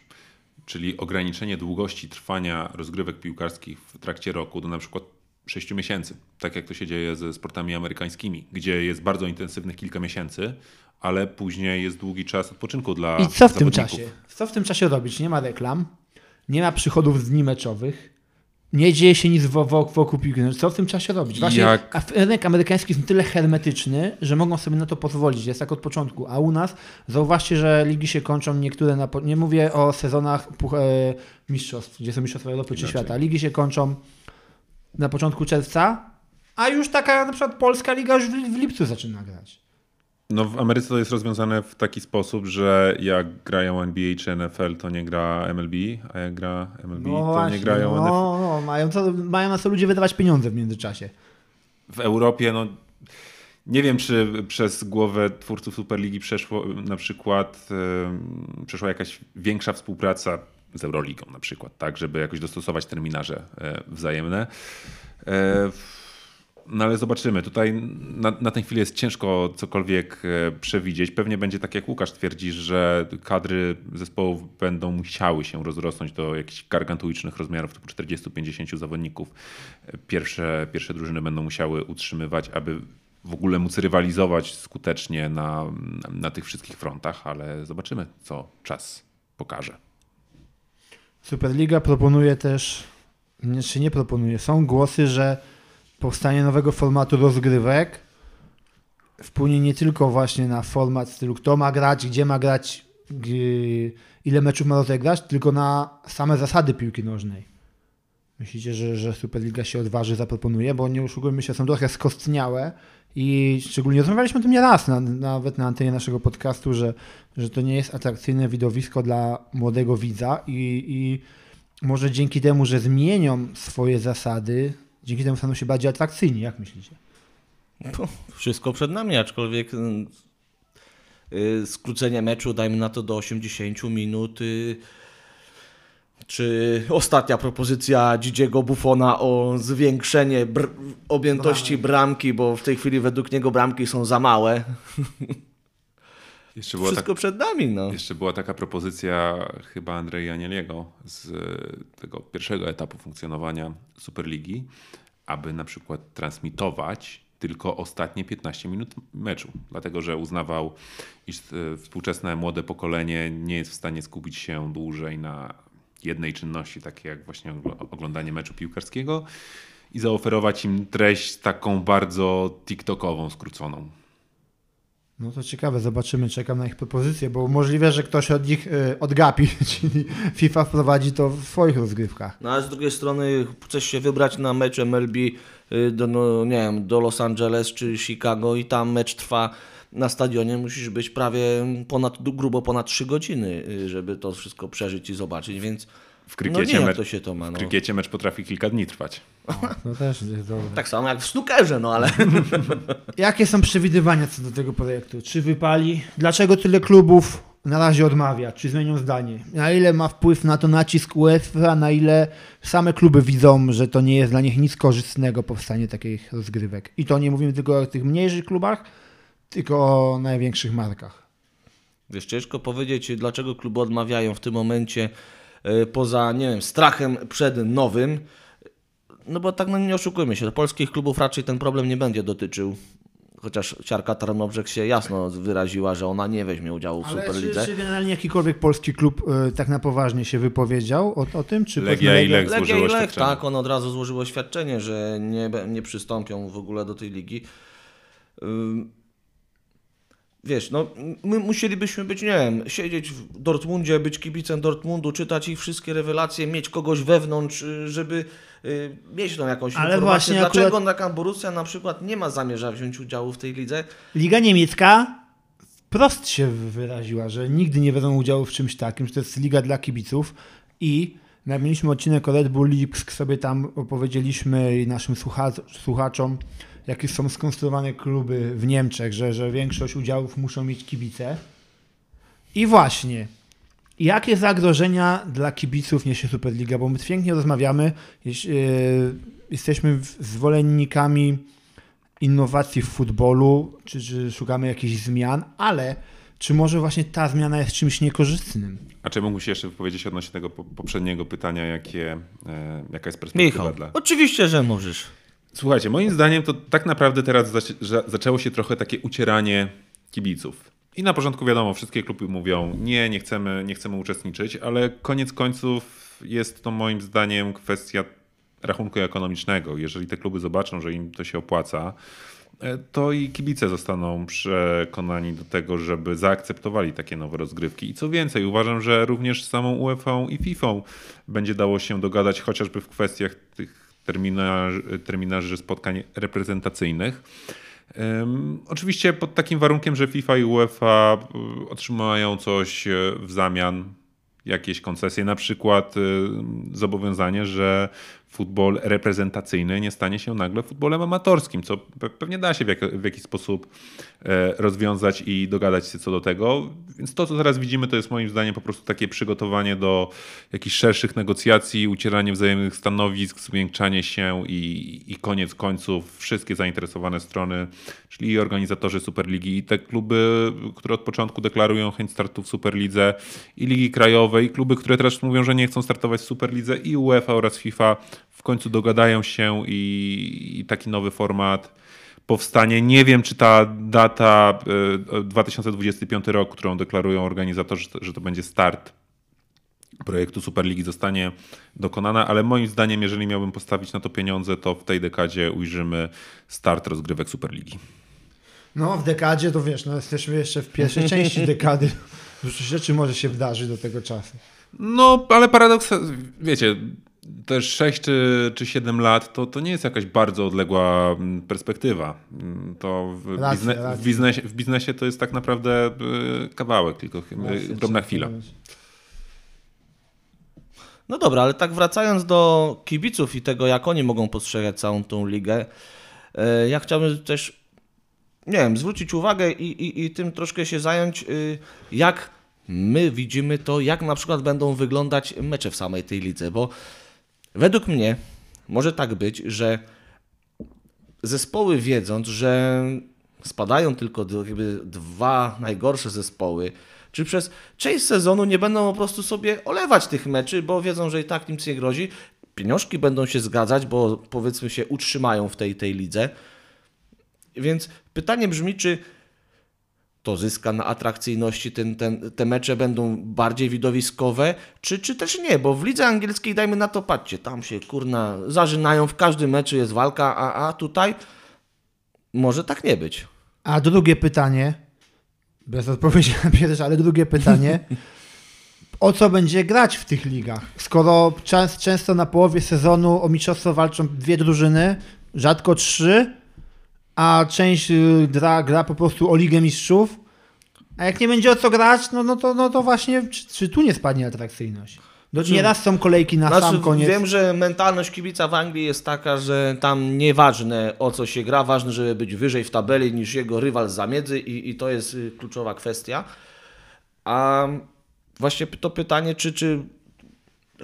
czyli ograniczenie długości trwania rozgrywek piłkarskich w trakcie roku do na przykład sześciu miesięcy, tak jak to się dzieje ze sportami amerykańskimi, gdzie jest bardzo intensywnych kilka miesięcy, ale później jest długi czas odpoczynku dla zawodników. I co w tym czasie? Co w tym czasie robić? Nie ma reklam, nie ma przychodów z dni meczowych, nie dzieje się nic wokół piłki. Co w tym czasie robić? Właśnie jak... rynek amerykański jest na tyle hermetyczny, że mogą sobie na to pozwolić. Jest tak od początku. A u nas, zauważcie, że ligi się kończą niektóre, na... nie mówię o sezonach puch- mistrzostw, gdzie są mistrzostwa Europy czy świata. Ligi się kończą na początku czerwca, a już taka na przykład polska liga już w lipcu zaczyna grać. No w Ameryce to jest rozwiązane w taki sposób, że jak grają N B A czy N F L, to nie gra M L B, a jak gra M L B, no to właśnie, nie grają no, N F L. No, mają, co, mają na co ludzie wydawać pieniądze w międzyczasie. W Europie no Nie wiem, czy przez głowę twórców Superligi przeszło na przykład yy, przeszła jakaś większa współpraca z Euroligą na przykład, tak, żeby jakoś dostosować terminarze yy, wzajemne. Yy, no ale zobaczymy. Tutaj na, na tę chwilę jest ciężko cokolwiek przewidzieć. Pewnie będzie tak, jak Łukasz twierdzi, że kadry zespołów będą musiały się rozrosnąć do jakichś gargantuicznych rozmiarów, typu czterdziestu do pięćdziesięciu zawodników. Pierwsze, pierwsze drużyny będą musiały utrzymywać, aby w ogóle móc rywalizować skutecznie na, na tych wszystkich frontach, ale zobaczymy, co czas pokaże. Superliga proponuje też, czy nie proponuje, są głosy, że powstanie nowego formatu rozgrywek wpłynie nie tylko właśnie na format stylu kto ma grać, gdzie ma grać, ile meczów ma rozegrać, tylko na same zasady piłki nożnej. Myślicie, że, że Superliga się odważy, zaproponuje? Bo nie oszukujmy się, są trochę skostniałe i szczególnie rozmawialiśmy o tym nieraz, na, nawet na antenie naszego podcastu, że, że to nie jest atrakcyjne widowisko dla młodego widza i, i może dzięki temu, że zmienią swoje zasady, dzięki temu staną się bardziej atrakcyjni. Jak myślicie? No, wszystko przed nami, aczkolwiek yy, skrócenie meczu, dajmy na to do osiemdziesięciu minut, yy. Czy ostatnia propozycja Gigiego Buffona o zwiększenie br- objętości bramki, bo w tej chwili według niego bramki są za małe. Jeszcze była Wszystko tak, przed nami. No. Jeszcze była taka propozycja chyba Andrzeja Anieliego z tego pierwszego etapu funkcjonowania Superligi, aby na przykład transmitować tylko ostatnie piętnaście minut meczu. Dlatego, że uznawał, iż współczesne młode pokolenie nie jest w stanie skupić się dłużej na jednej czynności, takie jak właśnie oglądanie meczu piłkarskiego, i zaoferować im treść taką bardzo tiktokową, skróconą. No to ciekawe, zobaczymy, czekam na ich propozycje, bo możliwe, że ktoś od nich y, odgapi, czyli FIFA wprowadzi to w swoich rozgrywkach. No a z drugiej strony chcesz się wybrać na mecz M L B do, no, nie wiem, do Los Angeles czy Chicago i tam mecz trwa na stadionie, musisz być prawie ponad, grubo ponad trzy godziny, żeby to wszystko przeżyć i zobaczyć, więc w krykiecie, no nie, mecz, to się to ma, no. W krykiecie mecz potrafi kilka dni trwać. O, to też jest dobre. Tak samo jak w snookerze, no ale... Jakie są przewidywania co do tego projektu? Czy wypali? Dlaczego tyle klubów na razie odmawia? Czy zmienią zdanie? Na ile ma wpływ na to nacisk UEFA? Na ile same kluby widzą, że to nie jest dla nich nic korzystnego powstanie takich rozgrywek? I to nie mówimy tylko o tych mniejszych klubach, tylko o największych markach. Wiesz, ciężko powiedzieć, dlaczego kluby odmawiają w tym momencie, yy, poza, nie wiem, strachem przed nowym. No bo tak, no nie oszukujmy się, do polskich klubów raczej ten problem nie będzie dotyczył. Chociaż siarka Tarnobrzeg się jasno wyraziła, że ona nie weźmie udziału w Ale Superlidze. Czy, czy generalnie jakikolwiek polski klub yy, tak na poważnie się wypowiedział o, o tym? Czy Legia, Legia i Lek Legia i Lech, tak, on od razu złożył oświadczenie, że nie, nie przystąpią w ogóle do tej ligi. Yy. Wiesz, no my musielibyśmy być, nie wiem, siedzieć w Dortmundzie, być kibicem Dortmundu, czytać ich wszystkie rewelacje, mieć kogoś wewnątrz, żeby y, mieć tą jakąś Ale informację. Właśnie Dlaczego akurat... taka Borussia na przykład nie ma zamierza wziąć udziału w tej lidze? Liga niemiecka wprost się wyraziła, że nigdy nie wezmą udziału w czymś takim, że to jest liga dla kibiców i mieliśmy odcinek o Red Bull Lipsk, sobie tam opowiedzieliśmy naszym słuchaczom, jakie są skonstruowane kluby w Niemczech, że, że większość udziałów muszą mieć kibice. I właśnie, jakie zagrożenia dla kibiców niesie Superliga? Bo my pięknie rozmawiamy, jesteśmy zwolennikami innowacji w futbolu, czy, czy szukamy jakichś zmian, ale czy może właśnie ta zmiana jest czymś niekorzystnym? A czy mógłbyś jeszcze wypowiedzieć odnośnie tego poprzedniego pytania, jakie, jaka jest perspektywa Michał, dla... Oczywiście, że możesz. Słuchajcie, moim zdaniem to tak naprawdę teraz zaczęło się trochę takie ucieranie kibiców. I na początku wiadomo, wszystkie kluby mówią nie, nie chcemy, nie chcemy uczestniczyć, ale koniec końców jest to moim zdaniem kwestia rachunku ekonomicznego. Jeżeli te kluby zobaczą, że im to się opłaca, to i kibice zostaną przekonani do tego, żeby zaakceptowali takie nowe rozgrywki. I co więcej, uważam, że również z samą UEFA i FIFA będzie dało się dogadać chociażby w kwestiach tych terminarzy, terminarzy spotkań reprezentacyjnych. Um, oczywiście pod takim warunkiem, że FIFA i UEFA otrzymają coś w zamian, jakieś koncesje, na przykład y, zobowiązanie, że futbol reprezentacyjny nie stanie się nagle futbolem amatorskim, co pewnie da się w, jak, w jakiś sposób rozwiązać i dogadać się co do tego. Więc to, co teraz widzimy, to jest moim zdaniem po prostu takie przygotowanie do jakichś szerszych negocjacji, ucieranie wzajemnych stanowisk, zmiękczanie się i, i koniec końców wszystkie zainteresowane strony, czyli i organizatorzy Superligi, i te kluby, które od początku deklarują chęć startu w Superlidze, i Ligi Krajowej, i kluby, które teraz mówią, że nie chcą startować w Superlidze, i UEFA oraz FIFA w końcu dogadają się i, i taki nowy format powstanie. Nie wiem, czy ta data dwa tysiące dwudziesty piąty rok, którą deklarują organizatorzy, że to będzie start projektu Superligi, zostanie dokonana, ale moim zdaniem, jeżeli miałbym postawić na to pieniądze, to w tej dekadzie ujrzymy start rozgrywek Superligi. No w dekadzie to wiesz, no jesteśmy jeszcze w pierwszej części dekady. Dużo rzeczy może się wydarzyć do tego czasu. No, ale paradoks, wiecie, też sześć czy siedem lat to, to nie jest jakaś bardzo odległa perspektywa. To w, racja, bizne, racja. W, biznesie, w biznesie to jest tak naprawdę kawałek, tylko racja, drobna chwila. No dobra, ale tak wracając do kibiców i tego, jak oni mogą postrzegać całą tą ligę, ja chciałbym też, nie wiem, zwrócić uwagę i, i, i tym troszkę się zająć, jak my widzimy to, jak na przykład będą wyglądać mecze w samej tej lidze, bo według mnie może tak być, że zespoły, wiedząc, że spadają tylko jakby dwa najgorsze zespoły, czy przez część sezonu nie będą po prostu sobie olewać tych meczy, bo wiedzą, że i tak nic nie grozi. Pieniążki będą się zgadzać, bo powiedzmy się utrzymają w tej, tej lidze. Więc pytanie brzmi, czy to zyska na atrakcyjności, ten, ten, te mecze będą bardziej widowiskowe, czy, czy też nie, bo w lidze angielskiej, dajmy na to, patrzcie, tam się kurna zażynają, w każdym meczu jest walka, a, a tutaj może tak nie być. A drugie pytanie, bez odpowiedzi na pierwsze, ale drugie pytanie, o co będzie grać w tych ligach, skoro czas, często na połowie sezonu o mistrzostwo walczą dwie drużyny, rzadko trzy, a część gra, gra po prostu o Ligę Mistrzów, a jak nie będzie o co grać, no, no, to, no to właśnie, czy, czy tu nie spadnie atrakcyjność? Znaczy, nieraz są kolejki na znaczy, sam koniec. Wiem, że mentalność kibica w Anglii jest taka, że tam nieważne o co się gra, ważne, żeby być wyżej w tabeli niż jego rywal z zamiedzy i, i to jest kluczowa kwestia. A właśnie to pytanie, czy, czy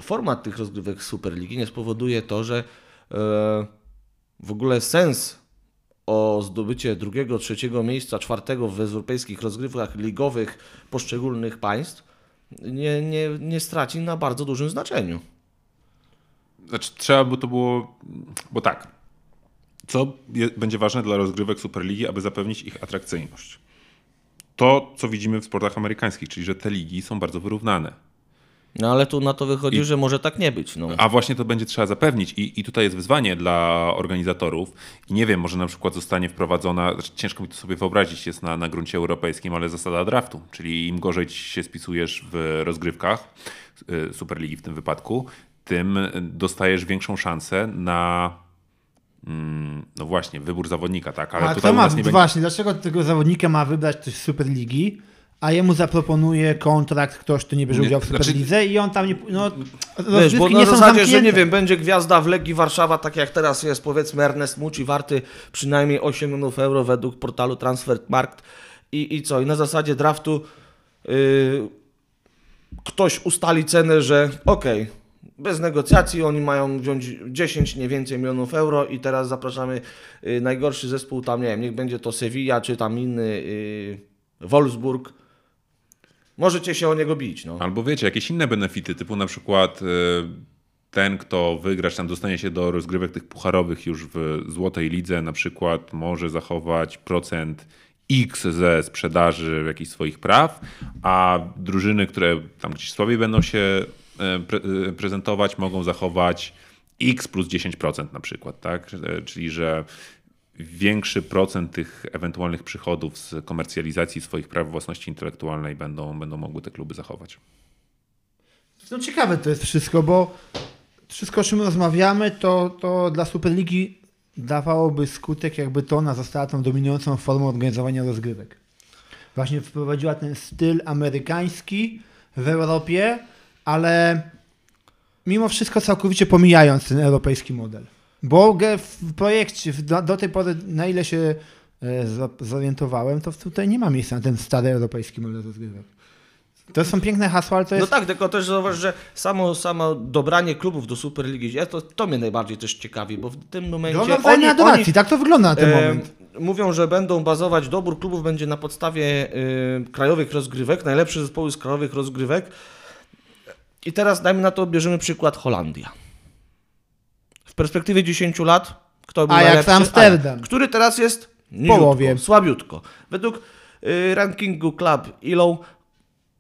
format tych rozgrywek Superligi nie spowoduje to, że yy, w ogóle sens o zdobycie drugiego, trzeciego miejsca, czwartego w europejskich rozgrywkach ligowych poszczególnych państw nie, nie, nie straci na bardzo dużym znaczeniu. Znaczy trzeba by to było, bo tak, co je, będzie ważne dla rozgrywek Superligi, aby zapewnić ich atrakcyjność? To, co widzimy w sportach amerykańskich, czyli że te ligi są bardzo wyrównane. No ale tu na to wychodzi, I, że może tak nie być. No. A właśnie to będzie trzeba zapewnić I, i tutaj jest wyzwanie dla organizatorów. I nie wiem, może na przykład zostanie wprowadzona, znaczy ciężko mi to sobie wyobrazić, jest na, na gruncie europejskim, ale zasada draftu, czyli im gorzej się spisujesz w rozgrywkach Superligi w tym wypadku, tym dostajesz większą szansę na mm, no właśnie, wybór zawodnika. Tak? Ale a tutaj kto ma, nie będzie... właśnie, dlaczego tego zawodnika ma wybrać ktoś z Superligi, a jemu zaproponuje kontrakt ktoś, kto nie bierze udziału w Superlidze, znaczy, i on tam nie... No, wiesz, bo na nie są zasadzie, zamknięte. Że nie wiem, będzie gwiazda w Legii Warszawa, tak jak teraz jest, powiedzmy, Ernest Muci, warty przynajmniej osiem milionów euro według portalu Transfermarkt i, i co? I na zasadzie draftu yy, ktoś ustali cenę, że okej, okay, bez negocjacji oni mają wziąć dziesięć, nie więcej milionów euro i teraz zapraszamy yy, najgorszy zespół tam, nie wiem, niech będzie to Sevilla czy tam inny yy, Wolfsburg. Możecie się o niego bić. No. Albo wiecie, jakieś inne benefity, typu na przykład ten, kto wygra, tam dostanie się do rozgrywek tych pucharowych już w Złotej Lidze, na przykład może zachować procent X ze sprzedaży jakichś swoich praw, a drużyny, które tam gdzieś słabiej będą się pre- prezentować, mogą zachować X plus dziesięć procent na przykład. Tak? Czyli że większy procent tych ewentualnych przychodów z komercjalizacji swoich praw własności intelektualnej będą, będą mogły te kluby zachować. No ciekawe to jest wszystko, bo wszystko, o czym rozmawiamy, to, to dla Superligi dawałoby skutek, jakby to ona została tą dominującą formą organizowania rozgrywek. Właśnie wprowadziła ten styl amerykański w Europie, ale mimo wszystko całkowicie pomijając ten europejski model. Bo w projekcie do tej pory, na ile się zorientowałem, to tutaj nie ma miejsca na ten stary europejski model rozgrywek. To są piękne hasła, ale to jest... No tak, tylko też zauważ, że samo, samo dobranie klubów do Superligi, to, to mnie najbardziej też ciekawi, bo w tym momencie... No, no, oni, adoracji, oni, tak to wygląda na ten e, moment. Mówią, że będą bazować, dobór klubów będzie na podstawie e, krajowych rozgrywek, najlepsze zespoły z krajowych rozgrywek. I teraz dajmy na to, bierzemy przykład Holandia. W perspektywie dziesięciu lat, kto był najlepszy? Ajax Amsterdam. Który teraz jest niżutko, słabiutko. Według e, rankingu Club Elo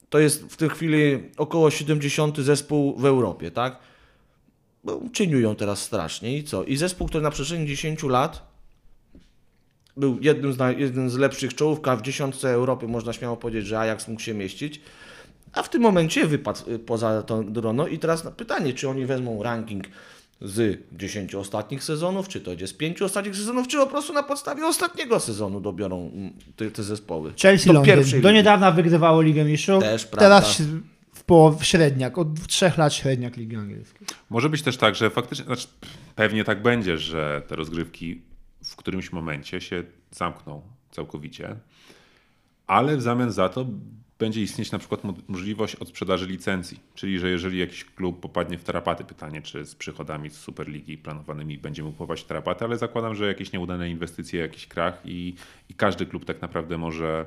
to jest w tej chwili około siedemdziesiąty zespół w Europie, tak? No, czyniują teraz strasznie i co? I zespół, który na przestrzeni dziesięciu lat był jednym z, jednym z lepszych czołówka, a w dziesiątce Europy można śmiało powiedzieć, że Ajax mógł się mieścić, a w tym momencie wypadł poza to grono. I teraz pytanie, czy oni wezmą ranking z dziesięciu ostatnich sezonów, czy to idzie z pięciu ostatnich sezonów, czy po prostu na podstawie ostatniego sezonu dobiorą te, te zespoły. Chelsea do, do niedawna wygrywało Ligę Mistrzów, też, teraz w połowie średniak, od trzech lat średniak Ligi Angielskiej. Może być też tak, że faktycznie, znaczy pewnie tak będzie, że te rozgrywki w którymś momencie się zamkną całkowicie, ale w zamian za to będzie istnieć na przykład możliwość odsprzedaży licencji, czyli że jeżeli jakiś klub popadnie w tarapaty, pytanie czy z przychodami z Superligi planowanymi będzie mógł popaść w tarapaty, ale zakładam, że jakieś nieudane inwestycje, jakiś krach i, i każdy klub tak naprawdę może,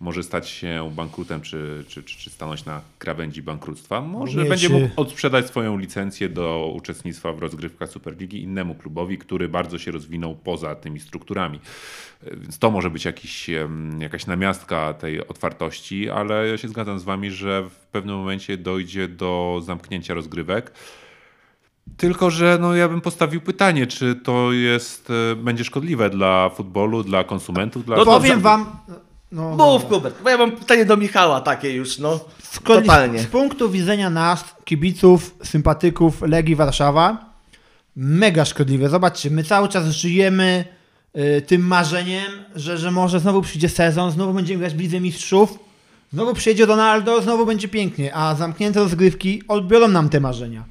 może stać się bankrutem czy, czy, czy, czy stanąć na krawędzi bankructwa. Może Wiecie. będzie mógł odsprzedać swoją licencję do uczestnictwa w rozgrywkach Superligi innemu klubowi, który bardzo się rozwinął poza tymi strukturami. Więc to może być jakiś, jakaś namiastka tej otwartości, ale ja się zgadzam z wami, że w pewnym momencie dojdzie do zamknięcia rozgrywek. Tylko że no, ja bym postawił pytanie, czy to jest, będzie szkodliwe dla futbolu, dla konsumentów. Dla... No powiem wam... No, Mów, no, Hubert, bo ja mam pytanie do Michała takie już, no, Skoli, totalnie. Z punktu widzenia nas, kibiców, sympatyków Legii Warszawa, mega szkodliwe. Zobaczcie, my cały czas żyjemy y, tym marzeniem, że, że może znowu przyjdzie sezon, znowu będziemy grać w Lidze Mistrzów, znowu przyjedzie Ronaldo, znowu będzie pięknie, a zamknięte rozgrywki odbiorą nam te marzenia.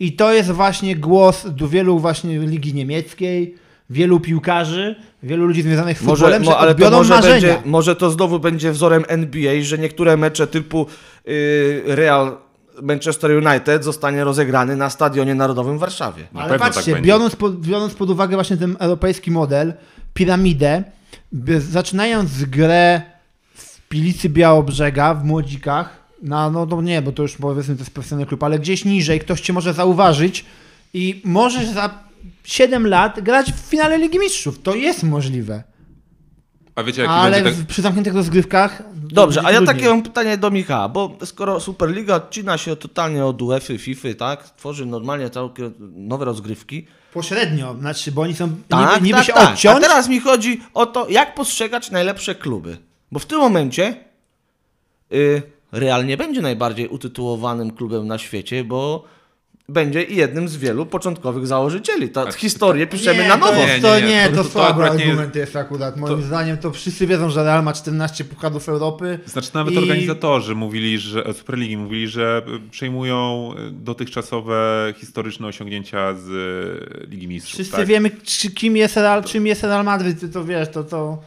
I to jest właśnie głos do wielu właśnie Ligi Niemieckiej, wielu piłkarzy, wielu ludzi związanych z futbolem, może, że ale to może, będzie, może to znowu będzie wzorem N B A, że niektóre mecze typu yy, Real Manchester United zostanie rozegrany na Stadionie Narodowym w Warszawie. Na ale patrzcie, tak biorąc, po, biorąc pod uwagę właśnie ten europejski model, piramidę, zaczynając grę w Pilicy Białobrzega, w Młodzikach, na, no, no nie, bo to już powiedzmy to jest profesjonalny klub, ale gdzieś niżej ktoś cię może zauważyć i możesz za siedem lat grać w finale Ligi Mistrzów. To jest możliwe. A wiecie, jaki Ale będzie tak... przy zamkniętych rozgrywkach... Dobrze, a ja trudniej. Takie mam pytanie do Michała, bo skoro Superliga odcina się totalnie od UEFA, FIFA, tak? Tworzy normalnie całkiem nowe rozgrywki. Pośrednio, znaczy, bo oni są tak, niby, niby tak, się tak. odciąć. A teraz mi chodzi o to, jak postrzegać najlepsze kluby. Bo w tym momencie yy, Real nie będzie najbardziej utytułowanym klubem na świecie, bo... będzie i jednym z wielu początkowych założycieli. Ta historię piszemy nie, na nowo. Nie, nie, nie. To nie, to, to, to słaby argument jest akurat. Moim to... zdaniem to wszyscy wiedzą, że Real ma czternaście pucharów Europy. Znaczy nawet i... organizatorzy mówili, że Superligi mówili, że przejmują dotychczasowe historyczne osiągnięcia z Ligi Mistrzów. Wszyscy tak? wiemy, czy, kim jest Real, to... czym jest Real Madrid. Ty to wiesz, to to...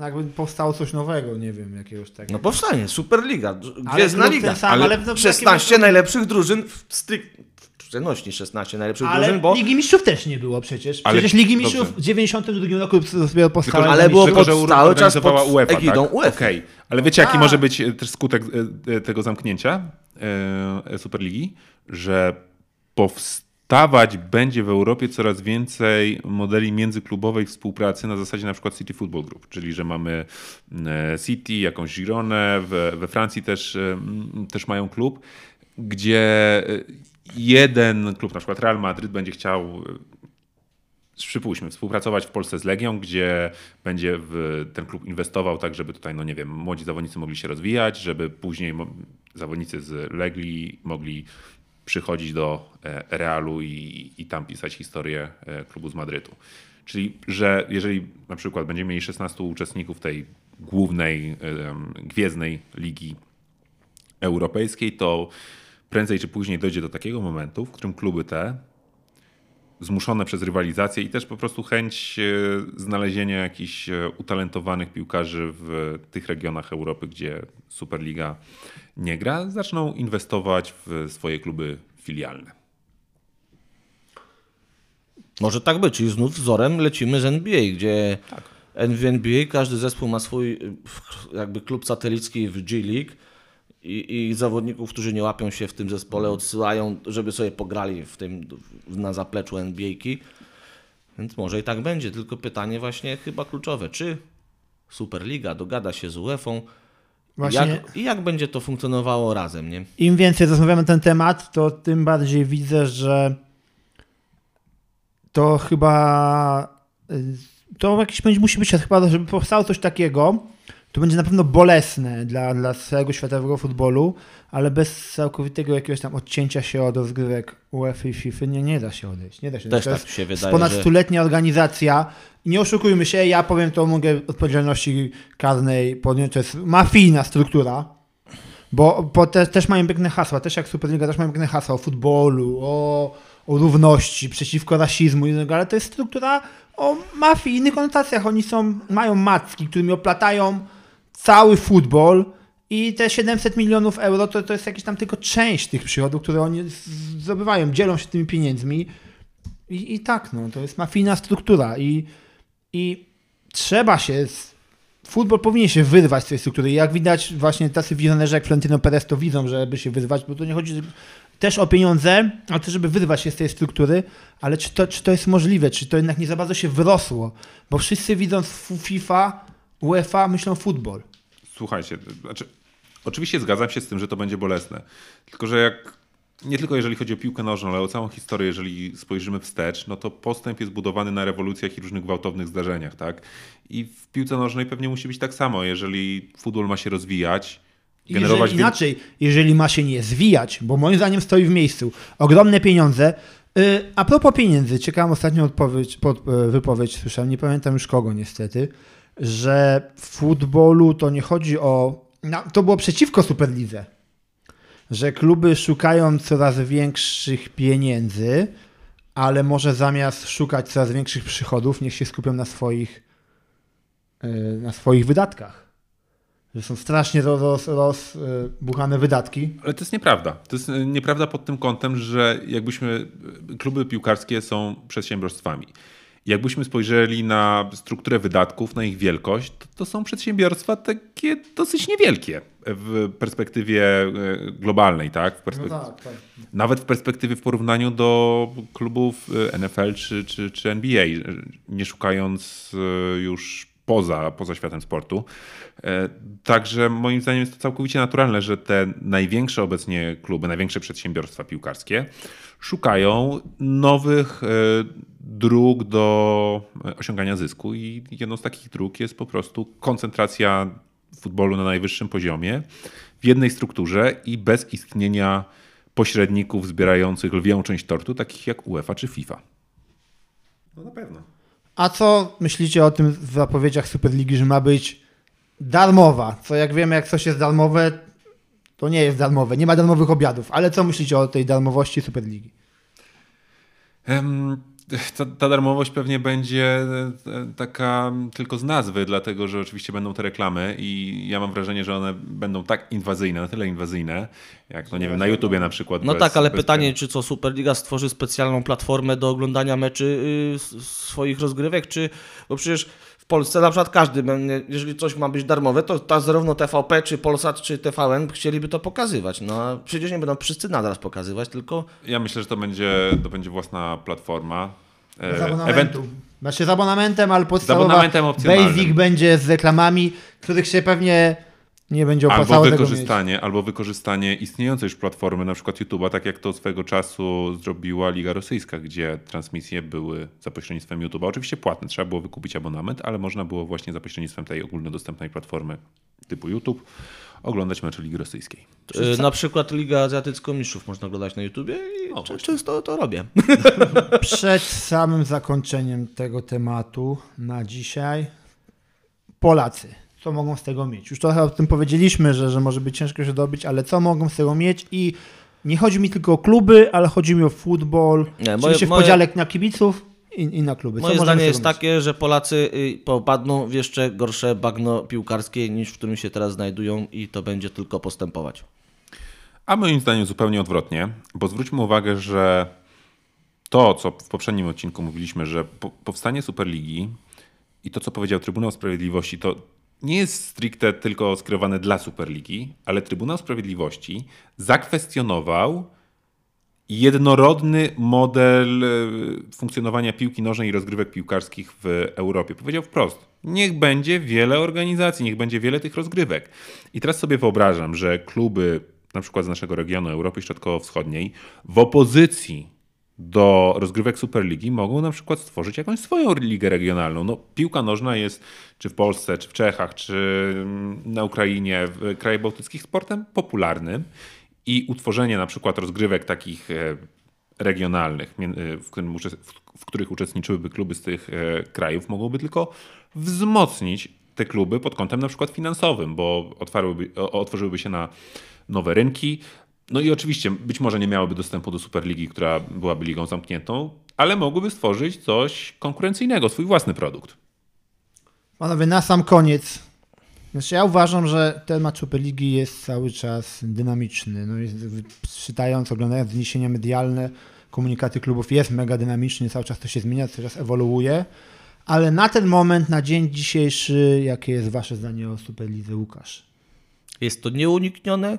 Jakby powstało coś nowego, nie wiem, jakiegoś takiego. No powstanie, Superliga, Gwiezdna Liga. Sam, ale ale szesnaście najlepszych drużyn, w stricte przenośni szesnaście najlepszych ale drużyn, bo... Ligi Mistrzów też nie było przecież. Ale... Przecież Ligi Mistrzów Dobrze. w dziewięćdziesiątym drugim roku sobie powstała. Ale było pod, cały czas pod UEFA, egidą tak? UEFA. Okay. Ale wiecie, jaki A. może być też skutek tego zamknięcia Superligi? Że powstał Stawać będzie w Europie coraz więcej modeli międzyklubowej współpracy na zasadzie na przykład City Football Group, czyli że mamy City, jakąś Gironę, we, we Francji też, też mają klub, gdzie jeden klub, na przykład Real Madrid, będzie chciał, przypuśćmy, współpracować w Polsce z Legią, gdzie będzie w, ten klub inwestował tak, żeby tutaj, no nie wiem, młodzi zawodnicy mogli się rozwijać, żeby później zawodnicy z Legii mogli przychodzić do Realu i, i tam pisać historię klubu z Madrytu. Czyli, że jeżeli na przykład będziemy mieli szesnastu uczestników tej głównej, gwiezdnej Ligi Europejskiej, to prędzej czy później dojdzie do takiego momentu, w którym kluby te zmuszone przez rywalizację i też po prostu chęć znalezienia jakichś utalentowanych piłkarzy w tych regionach Europy, gdzie Superliga nie gra, zaczną inwestować w swoje kluby filialne. Może tak być i znów wzorem lecimy z N B A, gdzie tak. w N B A każdy zespół ma swój jakby klub satelicki w G League i, i zawodników, którzy nie łapią się w tym zespole, odsyłają, żeby sobie pograli w tym, na zapleczu N B A ki. Więc może i tak będzie, tylko pytanie właśnie chyba kluczowe, czy Superliga dogada się z U E F ą jak, i jak będzie to funkcjonowało razem? Nie? Im więcej rozmawiamy na ten temat, to tym bardziej widzę, że to chyba to jakiś będzie, musi być chyba, żeby powstało coś takiego, to będzie na pewno bolesne dla, dla całego światowego futbolu, ale bez całkowitego jakiegoś tam odcięcia się od rozgrywek UEFA i FIFA nie, nie da się odejść. Nie da się odejść. Też tak się wydaje, ponad stuletnia że... organizacja. Nie oszukujmy się, ja powiem to mogę odpowiedzialności karnej podjąć, to jest mafijna struktura, bo, bo te, też mają piękne hasła, też jak Superliga też mają piękne hasła o futbolu, o... o równości, przeciwko rasizmu, ale to jest struktura o mafii i innych konotacjach. Oni są, mają macki, którymi oplatają cały futbol i te siedemset milionów euro to, to jest jakaś tam tylko część tych przychodów, które oni zdobywają, dzielą się tymi pieniędzmi i, i tak, no, to jest mafijna struktura i, i trzeba się, futbol powinien się wyrwać z tej struktury i jak widać właśnie tacy wizjonerzy jak Florentino Perez to widzą, żeby się wyrwać, bo to nie chodzi też o pieniądze, ale też żeby wyrwać się z tej struktury, ale czy to, czy to jest możliwe, czy to jednak nie za bardzo się wyrosło, bo wszyscy widząc FIFA, UEFA myślą futbol. Słuchajcie, znaczy, oczywiście zgadzam się z tym, że to będzie bolesne, tylko że jak, nie tylko jeżeli chodzi o piłkę nożną, ale o całą historię, jeżeli spojrzymy wstecz, no to postęp jest budowany na rewolucjach i różnych gwałtownych zdarzeniach, tak? I w piłce nożnej pewnie musi być tak samo, jeżeli futbol ma się rozwijać, Jeżeli, inaczej, jeżeli ma się nie zwijać, bo moim zdaniem stoi w miejscu ogromne pieniądze. Yy, a propos pieniędzy, ciekawą ostatnią odpowiedź, pod, wypowiedź słyszałem, nie pamiętam już kogo niestety, że w futbolu to nie chodzi o... No, to było przeciwko Superlidze, że kluby szukają coraz większych pieniędzy, ale może zamiast szukać coraz większych przychodów, niech się skupią na swoich, yy, na swoich wydatkach. Że są strasznie rozbuchane roz, roz, wydatki. Ale to jest nieprawda. To jest nieprawda pod tym kątem, że jakbyśmy kluby piłkarskie są przedsiębiorstwami. Jakbyśmy spojrzeli na strukturę wydatków, na ich wielkość, to, to są przedsiębiorstwa takie dosyć niewielkie w perspektywie globalnej, tak? W perspektywie, no tak, tak. Nawet w perspektywie w porównaniu do klubów N F L czy, czy, czy N B A, nie szukając już Poza, poza światem sportu. Także moim zdaniem jest to całkowicie naturalne, że te największe obecnie kluby, największe przedsiębiorstwa piłkarskie szukają nowych dróg do osiągania zysku i jedną z takich dróg jest po prostu koncentracja futbolu na najwyższym poziomie w jednej strukturze i bez istnienia pośredników zbierających lwią część tortu, takich jak UEFA czy FIFA. No na pewno. A co myślicie o tym w zapowiedziach Superligi, że ma być darmowa? Co jak wiemy, jak coś jest darmowe, to nie jest darmowe. Nie ma darmowych obiadów. Ale co myślicie o tej darmowości Superligi? Ta, ta darmowość pewnie będzie taka tylko z nazwy, dlatego że oczywiście będą te reklamy i ja mam wrażenie, że one będą tak inwazyjne, na tyle inwazyjne, jak no nie wiem, na YouTubie na przykład. No bez, tak, ale pytanie, ten... czy co Superliga stworzy specjalną platformę do oglądania meczy yy, swoich rozgrywek, czy, bo przecież w Polsce na przykład każdy, jeżeli coś ma być darmowe, to ta, zarówno T V P, czy Polsat, czy T V N chcieliby to pokazywać. No a przecież nie będą wszyscy nadal pokazywać, tylko... Ja myślę, że to będzie, to będzie własna platforma. Z abonamentu. Event... Znaczy z abonamentem, ale podstawowa basic będzie z reklamami, których się pewnie nie będzie opłacało tego wykorzystanie, albo wykorzystanie istniejącej już platformy, na przykład YouTube'a, tak jak to swego czasu zrobiła Liga Rosyjska, gdzie transmisje były za pośrednictwem YouTube'a. Oczywiście płatne, trzeba było wykupić abonament, ale można było właśnie za pośrednictwem tej ogólnodostępnej platformy typu YouTube oglądać mecze Ligi Rosyjskiej. Yy, na przykład Liga Azjatycką Mistrzów można oglądać na YouTubie i o, często to robię. Przed samym zakończeniem tego tematu na dzisiaj Polacy, co mogą z tego mieć? Już trochę o tym powiedzieliśmy, że, że może być ciężko się dobić, ale co mogą z tego mieć i Nie chodzi mi tylko o kluby, ale chodzi mi o futbol, nie, moje, oczywiście w moje... podziale na kibiców i, i na kluby. Co moje zdanie jest myśleć? Takie, że Polacy popadną w jeszcze gorsze bagno piłkarskie niż w którym się teraz znajdują i to będzie tylko postępować. A moim zdaniem zupełnie odwrotnie, bo zwróćmy uwagę, że to, co w poprzednim odcinku mówiliśmy, że po, powstanie Superligi i to, co powiedział Trybunał Sprawiedliwości, to nie jest stricte tylko skierowane dla Superligi, ale Trybunał Sprawiedliwości zakwestionował jednorodny model funkcjonowania piłki nożnej i rozgrywek piłkarskich w Europie. Powiedział wprost, niech będzie wiele organizacji, niech będzie wiele tych rozgrywek. I teraz sobie wyobrażam, że kluby na przykład z naszego regionu Europy Środkowo-Wschodniej w opozycji do rozgrywek Superligi mogą na przykład stworzyć jakąś swoją ligę regionalną. No, piłka nożna jest czy w Polsce, czy w Czechach, czy na Ukrainie, w krajach bałtyckich sportem popularnym i utworzenie na przykład rozgrywek takich regionalnych, w, którym, w których uczestniczyłyby kluby z tych krajów, mogłoby tylko wzmocnić te kluby pod kątem na przykład finansowym, bo otwarłyby, otworzyłyby się na nowe rynki. No i oczywiście być może nie miałyby dostępu do Superligi, która byłaby ligą zamkniętą, ale mogłyby stworzyć coś konkurencyjnego, swój własny produkt. Panowie, na sam koniec. Znaczy ja uważam, że temat Superligi jest cały czas dynamiczny. No jest, czytając, oglądając doniesienia medialne, komunikaty klubów jest mega dynamiczny, cały czas to się zmienia, cały czas ewoluuje. Ale na ten moment, na dzień dzisiejszy, jakie jest wasze zdanie o Superlidze, Łukasz? Jest to nieuniknione?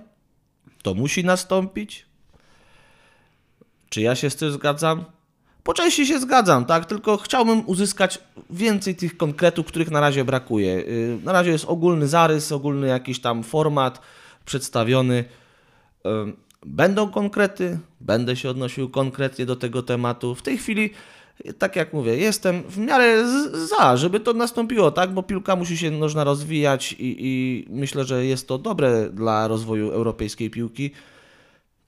To musi nastąpić? Czy ja się z tym zgadzam? Po części się zgadzam, tak? Tylko chciałbym uzyskać więcej tych konkretów, których na razie brakuje. Na razie jest ogólny zarys, ogólny jakiś tam format przedstawiony. Będą konkrety, będę się odnosił konkretnie do tego tematu. W tej chwili, tak jak mówię, jestem w miarę za, żeby to nastąpiło, tak? Bo piłka musi się nożna rozwijać i, i myślę, że jest to dobre dla rozwoju europejskiej piłki.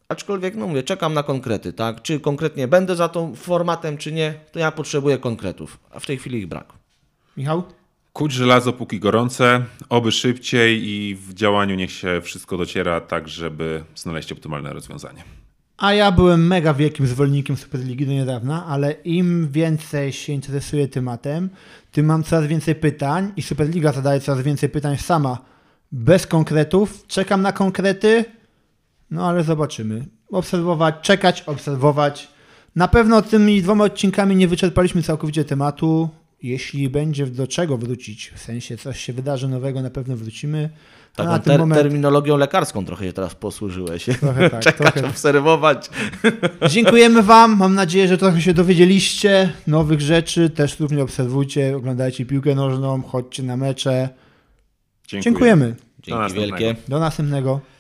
Aczkolwiek, no mówię, czekam na konkrety, tak? Czy konkretnie będę za tą formatem, czy nie, to ja potrzebuję konkretów, a w tej chwili ich brak. Michał? Kuć żelazo póki gorące, oby szybciej i w działaniu niech się wszystko dociera tak, żeby znaleźć optymalne rozwiązanie. A ja byłem mega wielkim zwolennikiem Superligi do niedawna, ale im więcej się interesuję tematem, tym mam coraz więcej pytań i Superliga zadaje coraz więcej pytań sama. Bez konkretów, czekam na konkrety, no ale zobaczymy. Obserwować, czekać, obserwować. Na pewno tymi dwoma odcinkami nie wyczerpaliśmy całkowicie tematu. Jeśli będzie do czego wrócić, w sensie coś się wydarzy nowego, na pewno wrócimy. Taką na ten ter- moment... terminologią lekarską trochę teraz posłużyłeś. Trochę tak, czekać, trochę. Obserwować. Dziękujemy wam. Mam nadzieję, że trochę się dowiedzieliście nowych rzeczy. Też równie obserwujcie, oglądajcie piłkę nożną, chodźcie na mecze. Dziękuję. Dziękujemy. Dzięki wielkie. Do następnego.